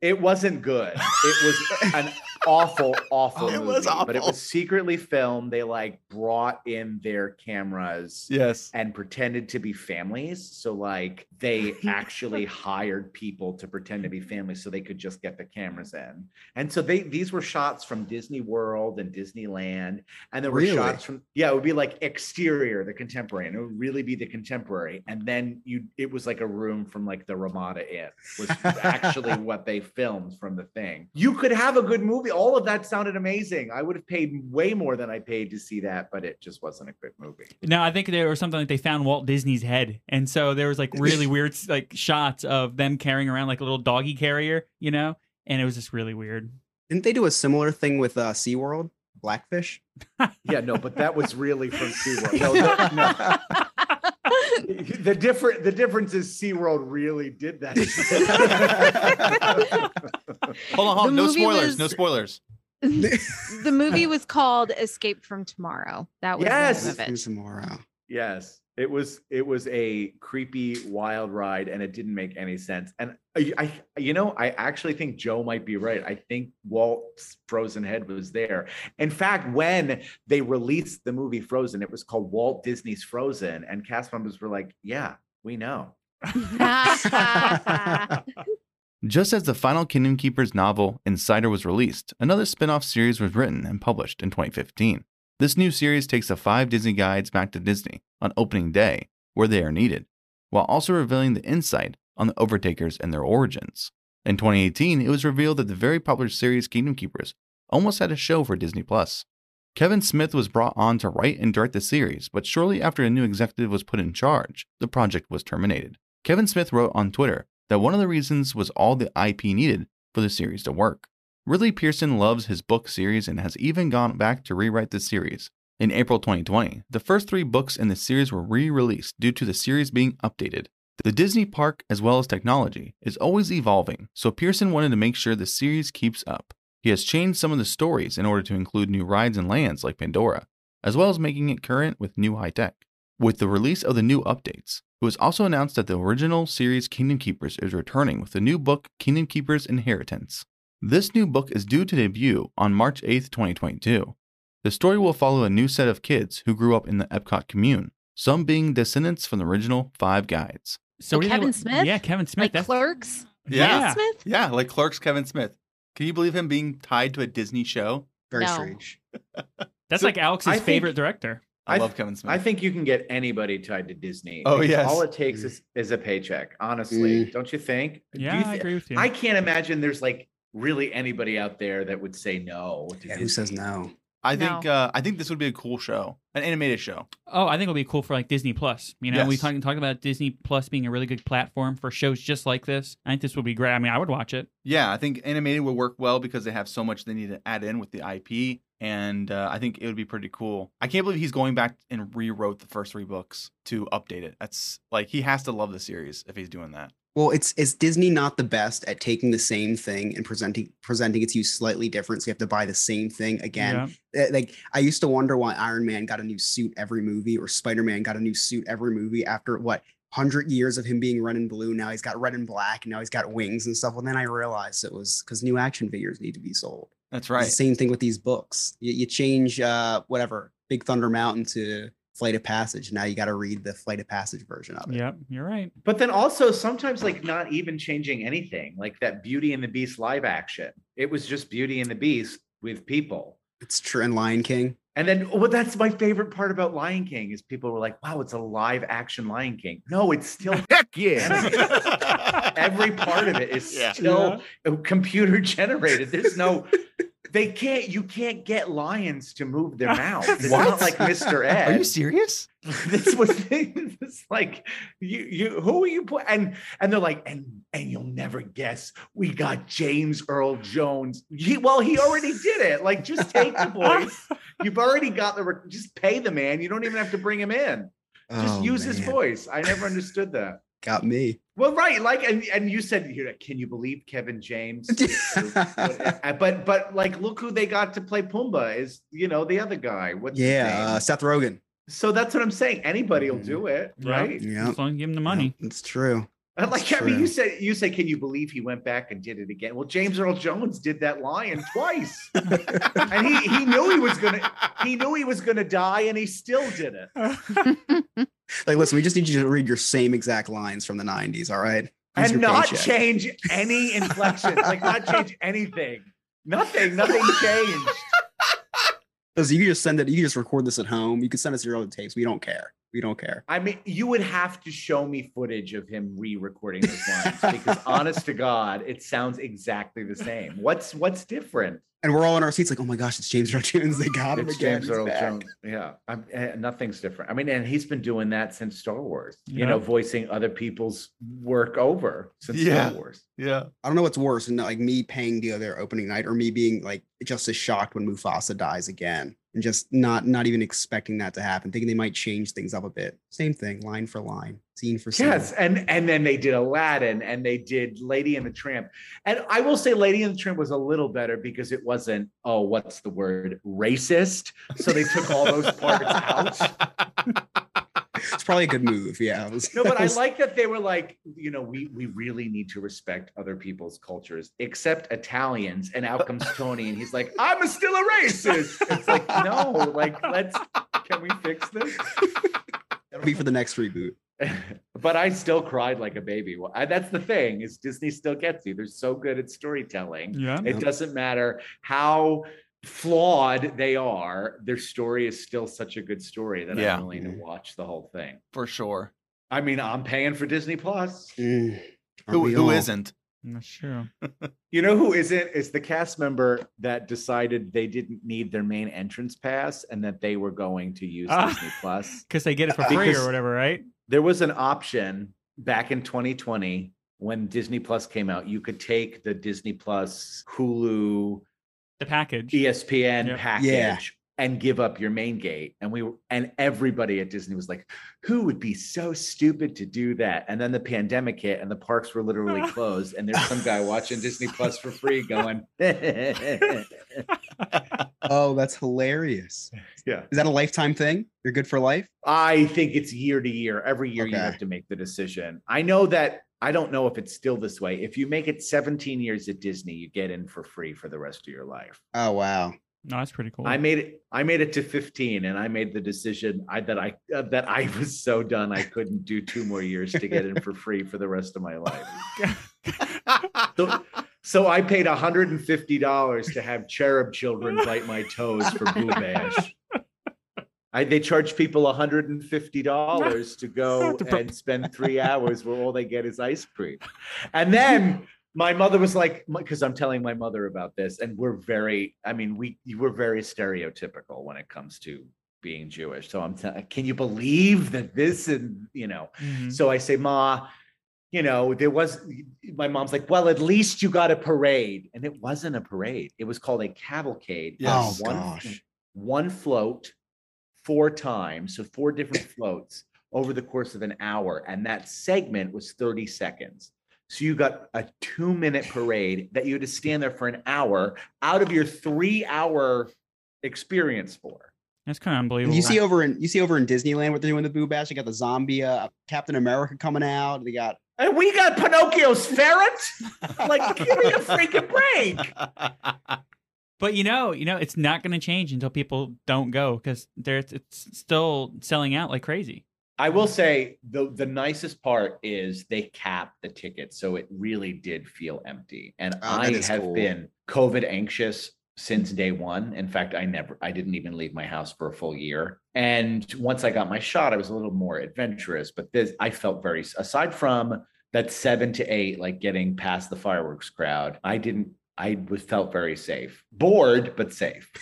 it wasn't good. It was an awful movie, but it was secretly filmed. They like brought in their cameras and pretended to be families. So like they actually hired people to pretend to be families so they could just get the cameras in. And so these were shots from Disney World and Disneyland. And there were shots from, it would be like exterior, the Contemporary, and it would really be the Contemporary. And then it was like a room from like the Ramada Inn was actually what they filmed from the thing. You could have a good movie. All of that sounded amazing. I would have paid way more than I paid to see that, but it just wasn't a good movie. No, I think there was something like they found Walt Disney's head. And so there was like really weird like shots of them carrying around like a little doggy carrier, you know? And it was just really weird. Didn't they do a similar thing with SeaWorld? Blackfish? Yeah, no, but that was really from SeaWorld. No. The difference is SeaWorld really did that. Hold on. No spoilers. The movie was called Escape from Tomorrow. That was the name of it. Tomorrow. Yes. It was a creepy, wild ride, and it didn't make any sense. And I actually think Joe might be right. I think Walt's frozen head was there. In fact, when they released the movie Frozen, it was called Walt Disney's Frozen, and cast members were like, "Yeah, we know." Just as the final Kingdom Keepers novel, Insider, was released, another spin-off series was written and published in 2015. This new series takes the 5 Disney guides back to Disney on opening day, where they are needed, while also revealing the insight on the Overtakers and their origins. In 2018, it was revealed that the very popular series Kingdom Keepers almost had a show for Disney+. Kevin Smith was brought on to write and direct the series, but shortly after a new executive was put in charge, the project was terminated. Kevin Smith wrote on Twitter that one of the reasons was all the IP needed for the series to work. Ridley Pearson loves his book series and has even gone back to rewrite the series. In April 2020, the first 3 books in the series were re-released due to the series being updated. The Disney park, as well as technology, is always evolving, so Pearson wanted to make sure the series keeps up. He has changed some of the stories in order to include new rides and lands like Pandora, as well as making it current with new high tech. With the release of the new updates, it was also announced that the original series Kingdom Keepers is returning with the new book Kingdom Keepers Inheritance. This new book is due to debut on March 8, 2022. The story will follow a new set of kids who grew up in the Epcot commune, some being descendants from the original 5 guides. So Kevin Smith? Yeah, Kevin Smith. Like Clerks? Yeah. Kevin Smith? Yeah, like Clerks, Kevin Smith. Can you believe him being tied to a Disney show? Very strange. That's like Alex's favorite director. I love Kevin Smith. I think you can get anybody tied to Disney. Oh, yes. All it takes is a paycheck, honestly. Don't you think? Yeah, I agree with you. I can't imagine there's like really anybody out there that would say no to Disney. Who says no? I think this would be a cool show, an animated show. Oh, I think it'll be cool for like Disney Plus. You know, we talk about Disney Plus being a really good platform for shows just like this. I think this would be great. I mean, I would watch it. Yeah, I think animated would work well because they have so much they need to add in with the IP, and I think it would be pretty cool. I can't believe he's going back and rewrote the first 3 books to update it. That's like he has to love the series if he's doing that. Well, is Disney not the best at taking the same thing and presenting it to you slightly different? So you have to buy the same thing again. Yeah. Like, I used to wonder why Iron Man got a new suit every movie, or Spider-Man got a new suit every movie after what, 100 years of him being red and blue. Now he's got red and black, and now he's got wings and stuff. Well, then I realized it was because new action figures need to be sold. That's right. It's the same thing with these books. You change whatever, Big Thunder Mountain to Flight of Passage. Now you got to read the Flight of Passage version of it. Yep, you're right. But then also sometimes, like, not even changing anything, like that Beauty and the Beast live action. It was just Beauty and the Beast with people. It's true. And Lion King. And then, well, that's my favorite part about Lion King is people were like, wow, it's a live action Lion King. No, it's still heck yeah. Every part of it is still computer generated. There's no. You can't get lions to move their mouths. It's not like Mr. Ed. Are you serious? This was it's like you who are you and they're like, and you'll never guess, we got James Earl Jones. He already did it. Like, just take the voice. You've already got just pay the man. You don't even have to bring him in. Just use his voice. I never understood that. Got me. Well, right. Like, and you said, can you believe Kevin James? but like, look who they got to play Pumbaa is, the other guy. What's his name? Seth Rogen. So that's what I'm saying. Anybody will do it. Yeah. Right. Yeah. Give him the money. Yeah, it's true. You say, can you believe he went back and did it again? Well, James Earl Jones did that lion twice, and he knew he was gonna die, and he still did it. Like, listen, we just need you to read your same exact lines from the 90s, all right? Here's and not paycheck. Change any inflections, like not change anything, nothing changed. Listen, you can just send it. You can just record this at home. You can send us your own tapes. We don't care. We don't care. I mean, you would have to show me footage of him re-recording those lines because, honest to God, it sounds exactly the same. What's different? And we're all in our seats like, oh my gosh, it's James Earl Jones. They got him again. James Earl Jones. Yeah, nothing's different. I mean, and he's been doing that since Star Wars. You know, voicing other people's work over since Star Wars. Yeah, I don't know what's worse, and like me paying the other opening night, or me being like just as shocked when Mufasa dies again. And just not even expecting that to happen, thinking they might change things up a bit. Same thing, line for line, scene for scene. Yes, and then they did Aladdin, and they did Lady and the Tramp. And I will say Lady and the Tramp was a little better because it wasn't, oh, what's the word, racist? So they took all those parts out. It's probably a good move, yeah. But I like that they were like, we really need to respect other people's cultures, except Italians, and out comes Tony, and he's like, I'm still a racist. It's like, no, like, can we fix this? That'll be for the next reboot. But I still cried like a baby. Well, that's the thing, is Disney still gets you. They're so good at storytelling. Yeah. It doesn't matter how flawed they are, their story is still such a good story that I'm willing to watch the whole thing for sure. I mean, I'm paying for Disney Plus. Who isn't? I'm not sure. You know who isn't? It's the cast member that decided they didn't need their main entrance pass and that they were going to use Disney Plus because they get it for free or whatever, right? There was an option back in 2020 when Disney Plus came out. You could take the Disney Plus, Hulu, the package, ESPN package, and give up your main gate. And everybody at Disney was like, who would be so stupid to do that? And then the pandemic hit and the parks were literally closed. And there's some guy watching Disney Plus for free going, oh, that's hilarious. Yeah. Is that a lifetime thing? You're good for life? I think it's year to year. Every year you have to make the decision. I know that. I don't know if it's still this way. If you make it 17 years at Disney, you get in for free for the rest of your life. Oh, wow. No, that's pretty cool. I made it to 15 and I made the decision that I was so done. I couldn't do 2 more years to get in for free for the rest of my life. So I paid $150 to have cherub children bite my toes for Boo Bash. They charge people $150 to go and spend 3 hours where all they get is ice cream. And then my mother was like, because I'm telling my mother about this, and we're very stereotypical when it comes to being Jewish. So I'm can you believe that this and, So I say, Ma, my mom's like, well, at least you got a parade. And it wasn't a parade. It was called a cavalcade. Yes. Oh, gosh. One float. 4 times, so 4 different floats over the course of an hour. And that segment was 30 seconds. So you got a 2-minute parade that you had to stand there for an hour out of your 3-hour experience for. That's kind of unbelievable. You see over in Disneyland what they're doing the Boo Bash. You got the zombie Captain America coming out. They got and we got Pinocchio's ferret. Like, give me a freaking break. But you know, it's not going to change until people don't go because it's still selling out like crazy. I will say the nicest part is they capped the tickets, so it really did feel empty. And I have been COVID anxious since day one. In fact, I didn't even leave my house for a full year. And once I got my shot, I was a little more adventurous. But I felt very, aside from that 7 to 8, like getting past the fireworks crowd, I felt very safe, bored but safe.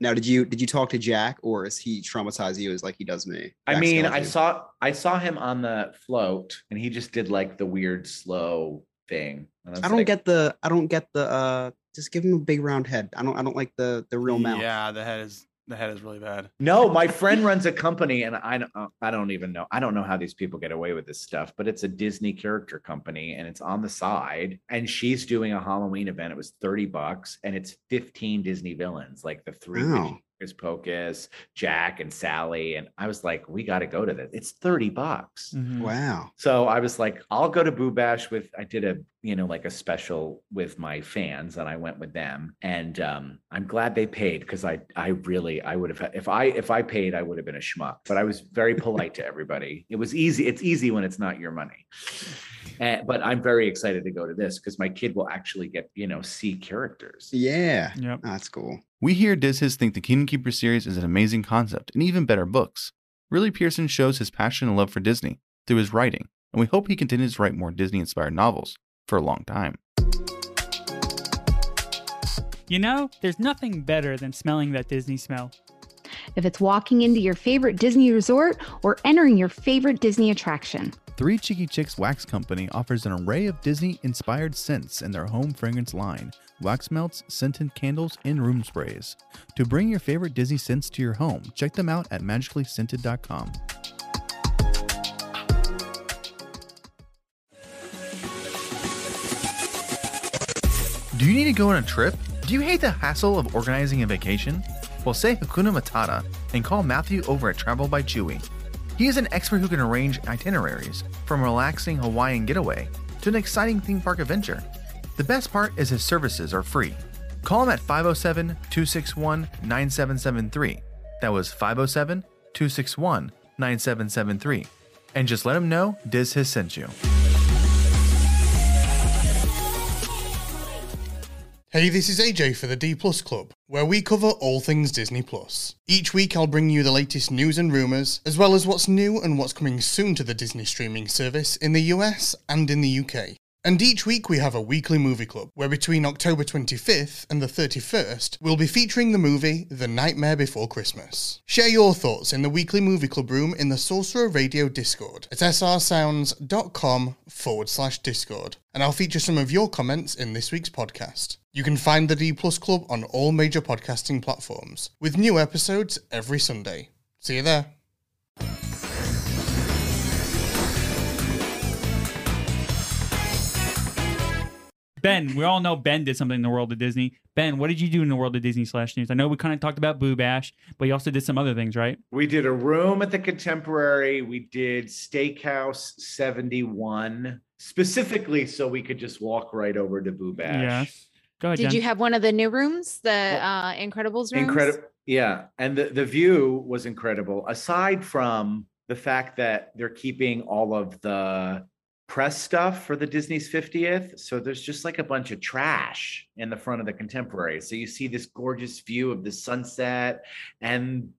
Now, did you talk to Jack, or is he traumatized you as like he does me? I mean, I saw him on the float, and he just did like the weird slow thing. And I don't get the just give him a big round head. I don't like the real mouth. Yeah, the head is really bad. No, my friend runs a company, and I don't know how these people get away with this stuff, but it's a Disney character company, and it's on the side, and she's doing a Halloween event. It was $30, and it's 15 Disney villains, like the three Hocus Pocus, Jack, and Sally. And I was like, we got to go to this. It's $30. Mm-hmm. Wow. So I was like, I'll go to Boo Bash with, I did a special with my fans, and I went with them. And I'm glad they paid, because I really would have, if I paid, I would have been a schmuck, but I was very polite to everybody. It was easy. It's easy when it's not your money. But I'm very excited to go to this because my kid will actually get, see characters. Yeah. Yep. That's cool. We here at Diz Hiz think the Kingdom Keepers series is an amazing concept and even better books. Ridley Pearson shows his passion and love for Disney through his writing, and we hope he continues to write more Disney-inspired novels for a long time. There's nothing better than smelling that Disney smell. If it's walking into your favorite Disney resort or entering your favorite Disney attraction. Three Cheeky Chicks Wax Company offers an array of Disney-inspired scents in their home fragrance line. Wax melts, scented candles, and room sprays. To bring your favorite Disney scents to your home, check them out at magicallyscented.com. Do you need to go on a trip? Do you hate the hassle of organizing a vacation? Well, say Hakuna Matata and call Matthew over at Travel by Chewy. He is an expert who can arrange itineraries from a relaxing Hawaiian getaway to an exciting theme park adventure. The best part is his services are free. Call him at 507-261-9773. That was 507-261-9773. And just let him know Diz Hiz sent you. Hey, this is AJ for the D Plus Club, where we cover all things Disney Plus. Each week I'll bring you the latest news and rumours, as well as what's new and what's coming soon to the Disney streaming service in the US and in the UK. And each week we have a weekly movie club, where between October 25th and the 31st, we'll be featuring the movie The Nightmare Before Christmas. Share your thoughts in the weekly movie club room in the Sorcerer Radio Discord at srsounds.com/Discord, and I'll feature some of your comments in this week's podcast. You can find the D Plus Club on all major podcasting platforms, with new episodes every Sunday. See you there. Ben, we all know Ben did something in the world of Disney. Ben, what did you do in the world of Disney /news? I know we kind of talked about Boo Bash, but you also did some other things, right? We did a room at the Contemporary. We did Steakhouse 71, specifically so we could just walk right over to Boo Bash. Yes. Go ahead, Jen. Did you have one of the new rooms, the Incredibles rooms? Yeah, and the view was incredible. Aside from the fact that they're keeping all of the press stuff for the Disney's 50th. So there's just like a bunch of trash in the front of the Contemporary. So you see this gorgeous view of the sunset and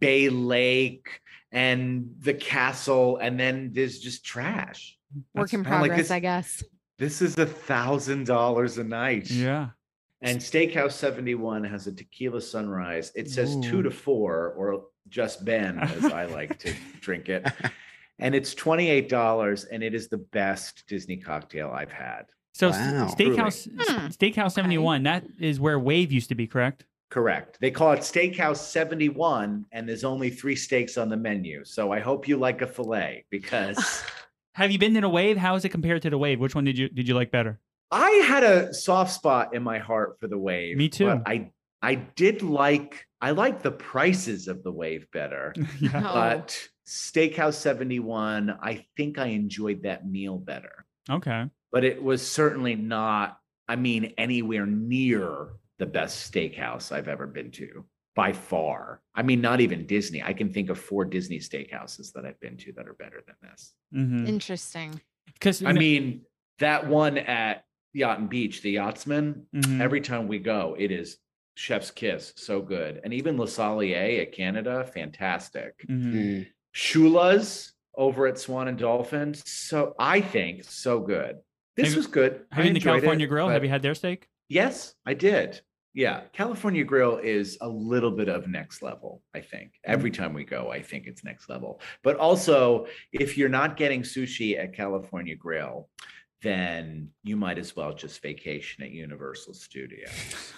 Bay Lake and the castle. And then there's just trash. Work in progress, like this, I guess. This is $1,000 a night. Yeah. And Steakhouse 71 has a tequila sunrise. It says 2 to 4, or just Ben, as I like to drink it. And it's $28, and it is the best Disney cocktail I've had. So wow. Steakhouse 71, that is where Wave used to be, correct? Correct. They call it Steakhouse 71, and there's only 3 steaks on the menu. So I hope you like a filet, because Have you been in a Wave? How is it compared to the Wave? Which one did you like better? I had a soft spot in my heart for the Wave. Me too. But I liked the prices of the Wave better. Yeah. Oh. But Steakhouse 71, I think I enjoyed that meal better. Okay. But it was certainly not, I mean, anywhere near the best steakhouse I've ever been to by far. I mean, not even Disney. I can think of 4 Disney steakhouses that I've been to that are better than this. Mm-hmm. Interesting. Because I mean, that one at Yacht and Beach, the Yachtsman, mm-hmm. every time we go, it is chef's kiss, so good. And even Le Solier at Canada, fantastic. Mm-hmm. Shula's over at Swan and Dolphin, so I think so good. This was good. Have you been to California Grill? Have you had their steak? Yes, I did. Yeah, California Grill is a little bit of next level, I think. Every time we go, I think it's next level. But also, if you're not getting sushi at California Grill, then you might as well just vacation at Universal Studios.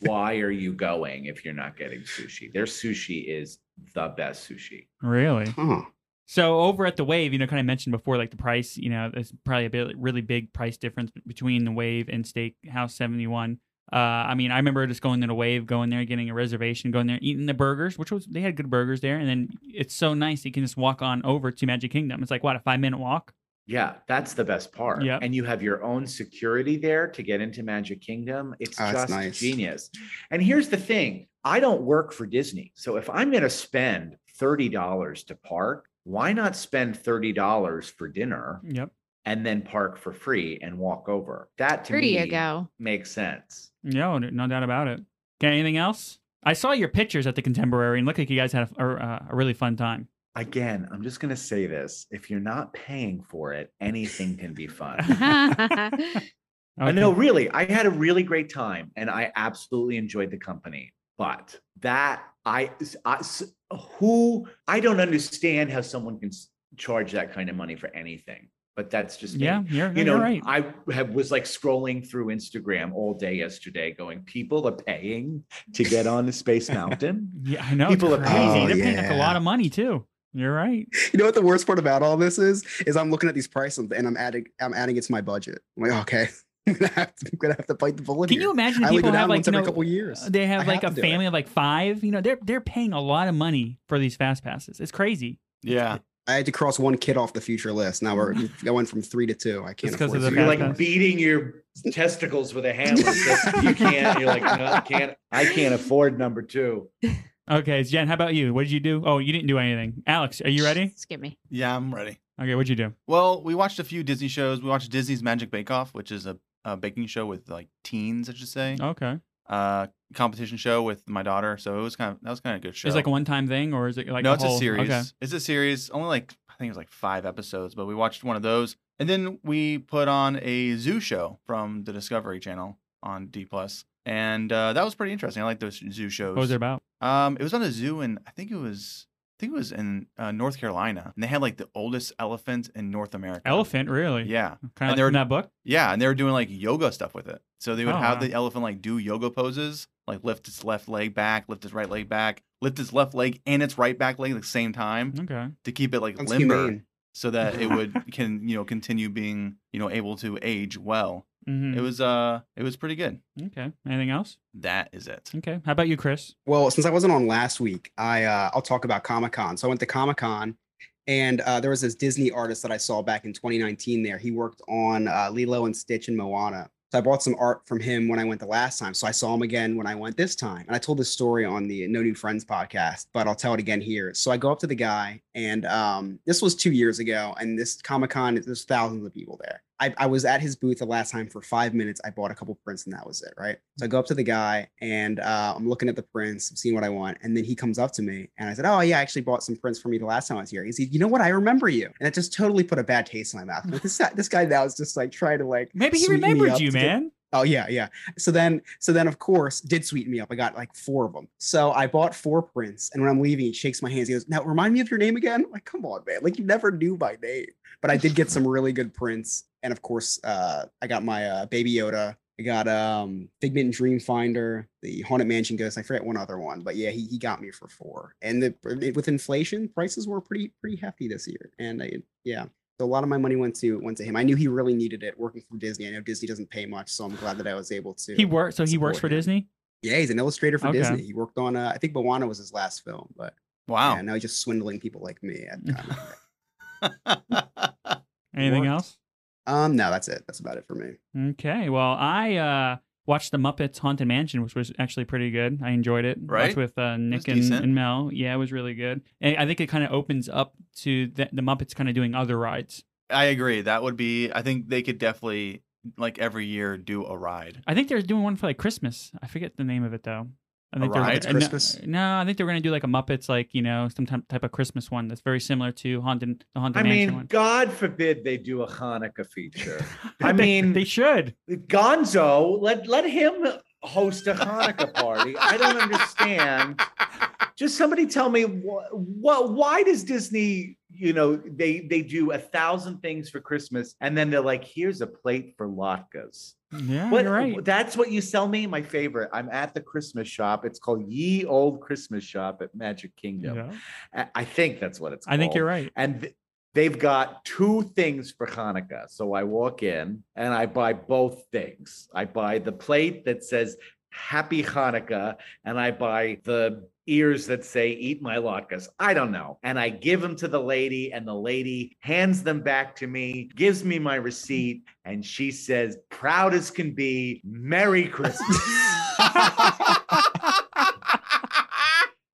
Why are you going if you're not getting sushi? Their sushi is the best sushi. Really? Huh. So over at the Wave, you know, kind of mentioned before, like the price, you know, there's probably really big price difference between the Wave and Steakhouse 71. I mean, I remember just going to the Wave, going there, getting a reservation, going there, eating the burgers, they had good burgers there. And then it's so nice. You can just walk on over to Magic Kingdom. It's like, what, a 5-minute walk? Yeah, that's the best part. Yep. And you have your own security there to get into Magic Kingdom. It's just nice. Genius. And here's the thing. I don't work for Disney. So if I'm going to spend $30 to park, why not spend $30 for dinner? Yep. And then park for free and walk over? That to me makes sense. No, no doubt about it. Okay, anything else? I saw your pictures at the Contemporary and looked like you guys had a really fun time. Again, I'm just going to say this. If you're not paying for it, anything can be fun. Okay. No, really, I had a really great time and I absolutely enjoyed the company. But that, I don't understand how someone can charge that kind of money for anything. But that's just me. Yeah, you're right. I was like scrolling through Instagram all day yesterday going, people are paying to get on the Space Mountain. Yeah, I know. People are paying. They're paying like a lot of money too. You're right. You know what the worst part about all this is I'm looking at these prices and I'm adding it to my budget. I'm like, okay. I'm gonna have to bite the bullet. Can you imagine people have like a couple years? They have like a family of like 5. You know, they're paying a lot of money for these fast passes. It's crazy. Yeah, I had to cross one kid off the future list. Now we're going from 3 to 2. I can't afford it. You're like beating your testicles with a hammer. You can't. You're like, no, I can't afford number 2. Okay, Jen, how about you? What did you do? Oh, you didn't do anything. Alex, are you ready? Skip me. Yeah, I'm ready. Okay, what'd you do? Well, we watched a few Disney shows. We watched Disney's Magic Bake Off, which is a baking show with like teens, I should say. Okay. Competition show with my daughter. So it was kind of a good show. It's like a one-time thing, or is it like it's a series? Okay. It's a series. Only like, I think it was like 5 episodes, but we watched one of those. And then we put on a zoo show from the Discovery Channel on D+. And that was pretty interesting. I like those zoo shows. What was it about? It was on a zoo, and I think it was in North Carolina, and they had like the oldest elephant in North America. Elephant, really? Yeah. Kind of like in that book? Yeah, and they were doing like yoga stuff with it. So they would have the elephant like do yoga poses, like lift its left leg back, lift its right leg back, lift its left leg and its right back leg at the same time. Okay. To keep it like limber, so that it would continue being able to age well. Mm-hmm. It was pretty good. Okay. Anything else? That is it. Okay. How about you, Chris? Well, since I wasn't on last week, I'll talk about Comic-Con. So I went to Comic-Con, and there was this Disney artist that I saw back in 2019 there. He worked on Lilo and Stitch and Moana. So I bought some art from him when I went the last time. So I saw him again when I went this time. And I told this story on the No New Friends podcast, but I'll tell it again here. So I go up to the guy, and this was 2 years ago. And this Comic-Con, there's thousands of people there. I was at his booth the last time for 5 minutes. I bought a couple prints and that was it, right? So I go up to the guy and I'm looking at the prints, I'm seeing what I want. And then he comes up to me and I said, oh yeah, I actually bought some prints for me the last time I was here. He said, you know what? I remember you. And it just totally put a bad taste in my mouth. Like, this guy now is just like trying to like, maybe he remembered you, man. Oh yeah. Yeah. So then of course did sweeten me up. I got like 4 of them. So I bought 4 prints, and when I'm leaving, he shakes my hands. He goes, now remind me of your name again. I'm like, come on, man. Like, you never knew my name, but I did get some really good prints. And of course, I got my Baby Yoda I got Figment Dream Finder, the Haunted Mansion Ghost. I forget one other one, but yeah, he got me for $4. And with inflation, prices were pretty hefty this year. And so a lot of my money went to him. I knew he really needed it working for Disney. I know Disney doesn't pay much, so I'm glad that I was able to. He works for Disney? Yeah, he's an illustrator for Disney. He worked on I think Moana was his last film, but wow. Yeah, now he's just swindling people like me. Anything else? No, that's it. That's about it for me. Okay. Well, I watched The Muppets Haunted Mansion, which was actually pretty good. I enjoyed it. Right. Watched with Nick and Mel. Yeah, it was really good. And I think it kind of opens up to the Muppets kind of doing other rides. I agree. That would be, I think they could definitely, like, every year do a ride. I think they're doing one for, like, Christmas. I forget the name of it, though. I think Christmas? No, I think they were going to do like a Muppets, like, you know, some type of Christmas one that's very similar to the Haunted Mansion one. God forbid they do a Hanukkah feature. They should. Gonzo, let him host a Hanukkah party. I don't understand. Just somebody tell me why does Disney, you know, they do 1,000 things for Christmas and then they're like, here's a plate for latkes. Yeah, you're right. That's what you sell me. My favorite. I'm at the Christmas shop. It's called Ye Old Christmas Shop at Magic Kingdom. Yeah. I think that's what it's called. I think you're right. And they've got two things for Hanukkah. So I walk in and I buy both things. I buy the plate that says Happy Hanukkah, and I buy the ears that say eat my latkes. I don't know. And I give them to the lady, and the lady hands them back to me, gives me my receipt, and she says, proud as can be, Merry Christmas.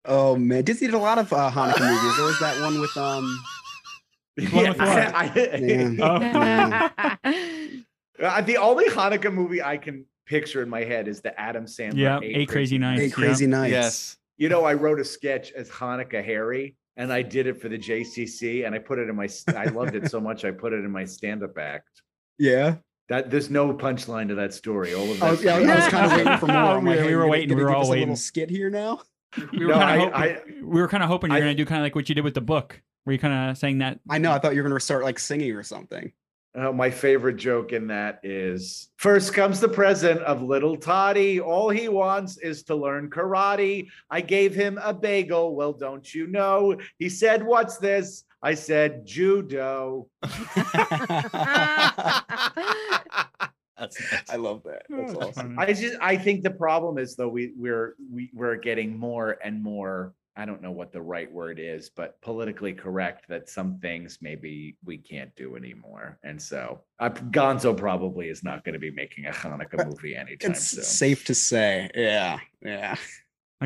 Oh man, Disney did a lot of Hanukkah movies. There was that one with the only Hanukkah movie I can picture in my head is the Adam Sandler. Yeah, Eight Crazy Nights. Yes. You know, I wrote a sketch as Hanukkah Harry, and I did it for the JCC, and I put it in my. I loved it so much, I put it in my stand-up act. Yeah, there's no punchline to that story. All of that. I was kind of waiting for more. We were all waiting. A little skit here now. We were kind of hoping you're going to do kind of like what you did with the book, where you kind of sang that. I know. I thought you were going to start like singing or something. My favorite joke in that is, first comes the present of little Toddy. All he wants is to learn karate. I gave him a bagel. Well, don't you know? He said, what's this? I said, judo. I love that. That's awesome. I think the problem is, though, we're getting more and more, I don't know what the right word is, but politically correct, that some things maybe we can't do anymore. And so Gonzo probably is not going to be making a Hanukkah movie anytime soon. Safe to say. Yeah. Yeah.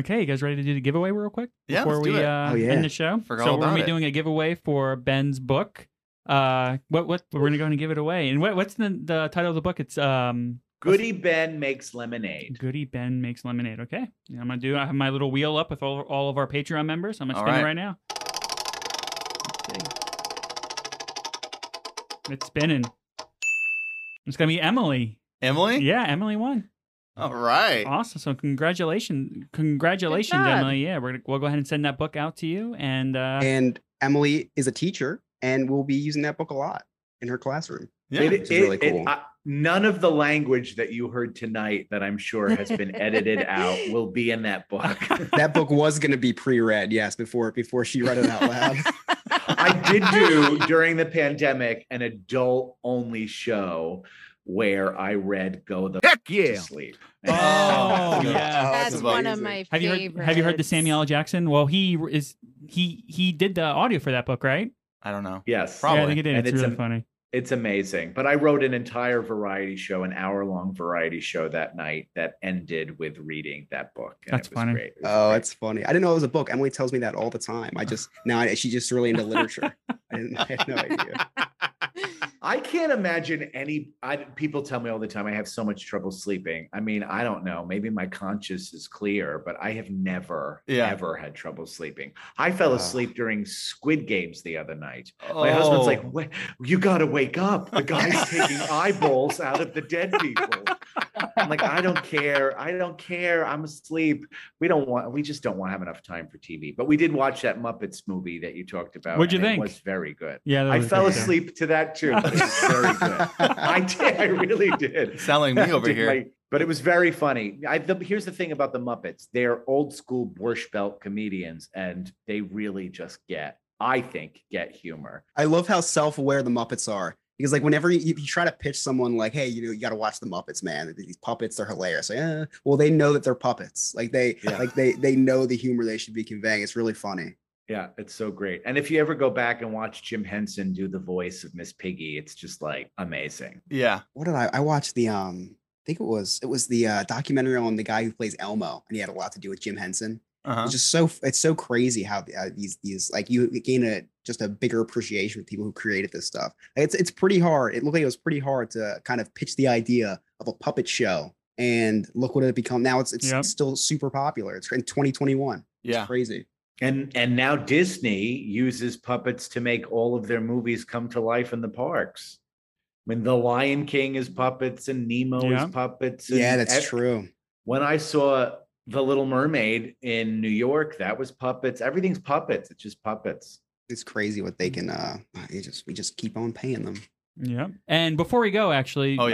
Okay. You guys ready to do the giveaway real quick? Yeah. Before we end the show. So we're going to be doing a giveaway for Ben's book. We're going to give it away. And what's the title of the book? It's, Goody Ben Makes Lemonade. Goody Ben Makes Lemonade. Okay. Yeah, I'm going to do, I have my little wheel up with all of our Patreon members. I'm going to spin it right now. Okay. It's spinning. It's going to be Emily. Emily? Yeah, Emily won. All right. Awesome. So congratulations, Emily. Yeah, we'll go ahead and send that book out to you. And Emily is a teacher and will be using that book a lot in her classroom. Yeah, it's really cool. None of the language that you heard tonight that I'm sure has been edited out will be in that book. That book was going to be pre-read, yes, before she read it out loud. I did do, during the pandemic, an adult-only show where I read Go the Heck Yeah! to Sleep. Oh, yeah. That's one of my favorites. Have you heard the Samuel L. Jackson? Well, he did the audio for that book, right? I don't know. Yes. Probably. Yeah, I think it did. It's really funny. It's amazing. But I wrote an entire variety show, an hour-long variety show that night that ended with reading that book. And that's funny. Great. It's funny. I didn't know it was a book. Emily tells me that all the time. She's just really into literature. I had no idea. I can't imagine people tell me all the time I have so much trouble sleeping. I mean, I don't know. Maybe my conscience is clear, but I have never, ever had trouble sleeping. I fell asleep during Squid Games the other night. My husband's like, what? You got to wake up. The guy's taking eyeballs out of the dead people. I'm like, I don't care. I'm asleep. We just don't want to have enough time for TV. But we did watch that Muppets movie that you talked about. What'd you think? It was very good. Yeah, I fell asleep to that too. It was very good. I really did. Selling me over here. But it was very funny. Here's the thing about the Muppets. They're old school Borscht Belt comedians, and they really just get humor. I love how self-aware the Muppets are. Because like whenever you try to pitch someone like, hey, you got to watch the Muppets, man. These puppets are hilarious. Like, well, they know that they're puppets. Like they know the humor they should be conveying. It's really funny. Yeah, it's so great. And if you ever go back and watch Jim Henson do the voice of Miss Piggy, it's just like amazing. Yeah. What did I watched the I think it was the documentary on the guy who plays Elmo, and he had a lot to do with Jim Henson. Uh-huh. It's just so crazy how these like you gain just a bigger appreciation with people who created this stuff. It's pretty hard. It looked like it was pretty hard to kind of pitch the idea of a puppet show, and look what it become now. It's still super popular. It's in 2021. Yeah, it's crazy. And now Disney uses puppets to make all of their movies come to life in the parks. When The Lion King is puppets and Nemo is puppets. Yeah, that's true. When I saw The Little Mermaid in New York, that was puppets. Everything's puppets. It's just puppets. It's crazy what they can, we just keep on paying them. Yeah. And before we go, actually, do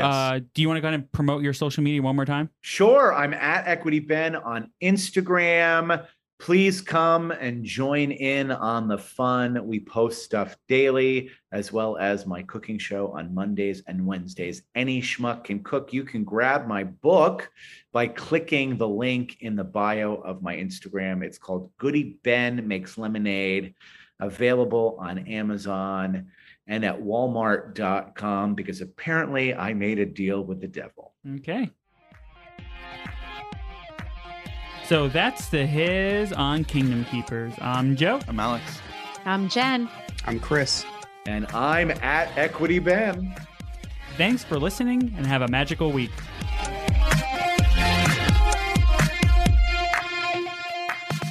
you want to go ahead and promote your social media one more time? Sure. I'm at equityben on Instagram. Please come and join in on the fun. We post stuff daily, as well as my cooking show on Mondays and Wednesdays. Any Schmuck Can Cook. You can grab my book by clicking the link in the bio of my Instagram. It's called Goody Ben Makes Lemonade, available on Amazon and at walmart.com, because apparently I made a deal with the devil. Okay. So that's the Hiz on Kingdom Keepers. I'm Joe. I'm Alex. I'm Jen. I'm Chris. And I'm at equityben. Thanks for listening, and have a magical week.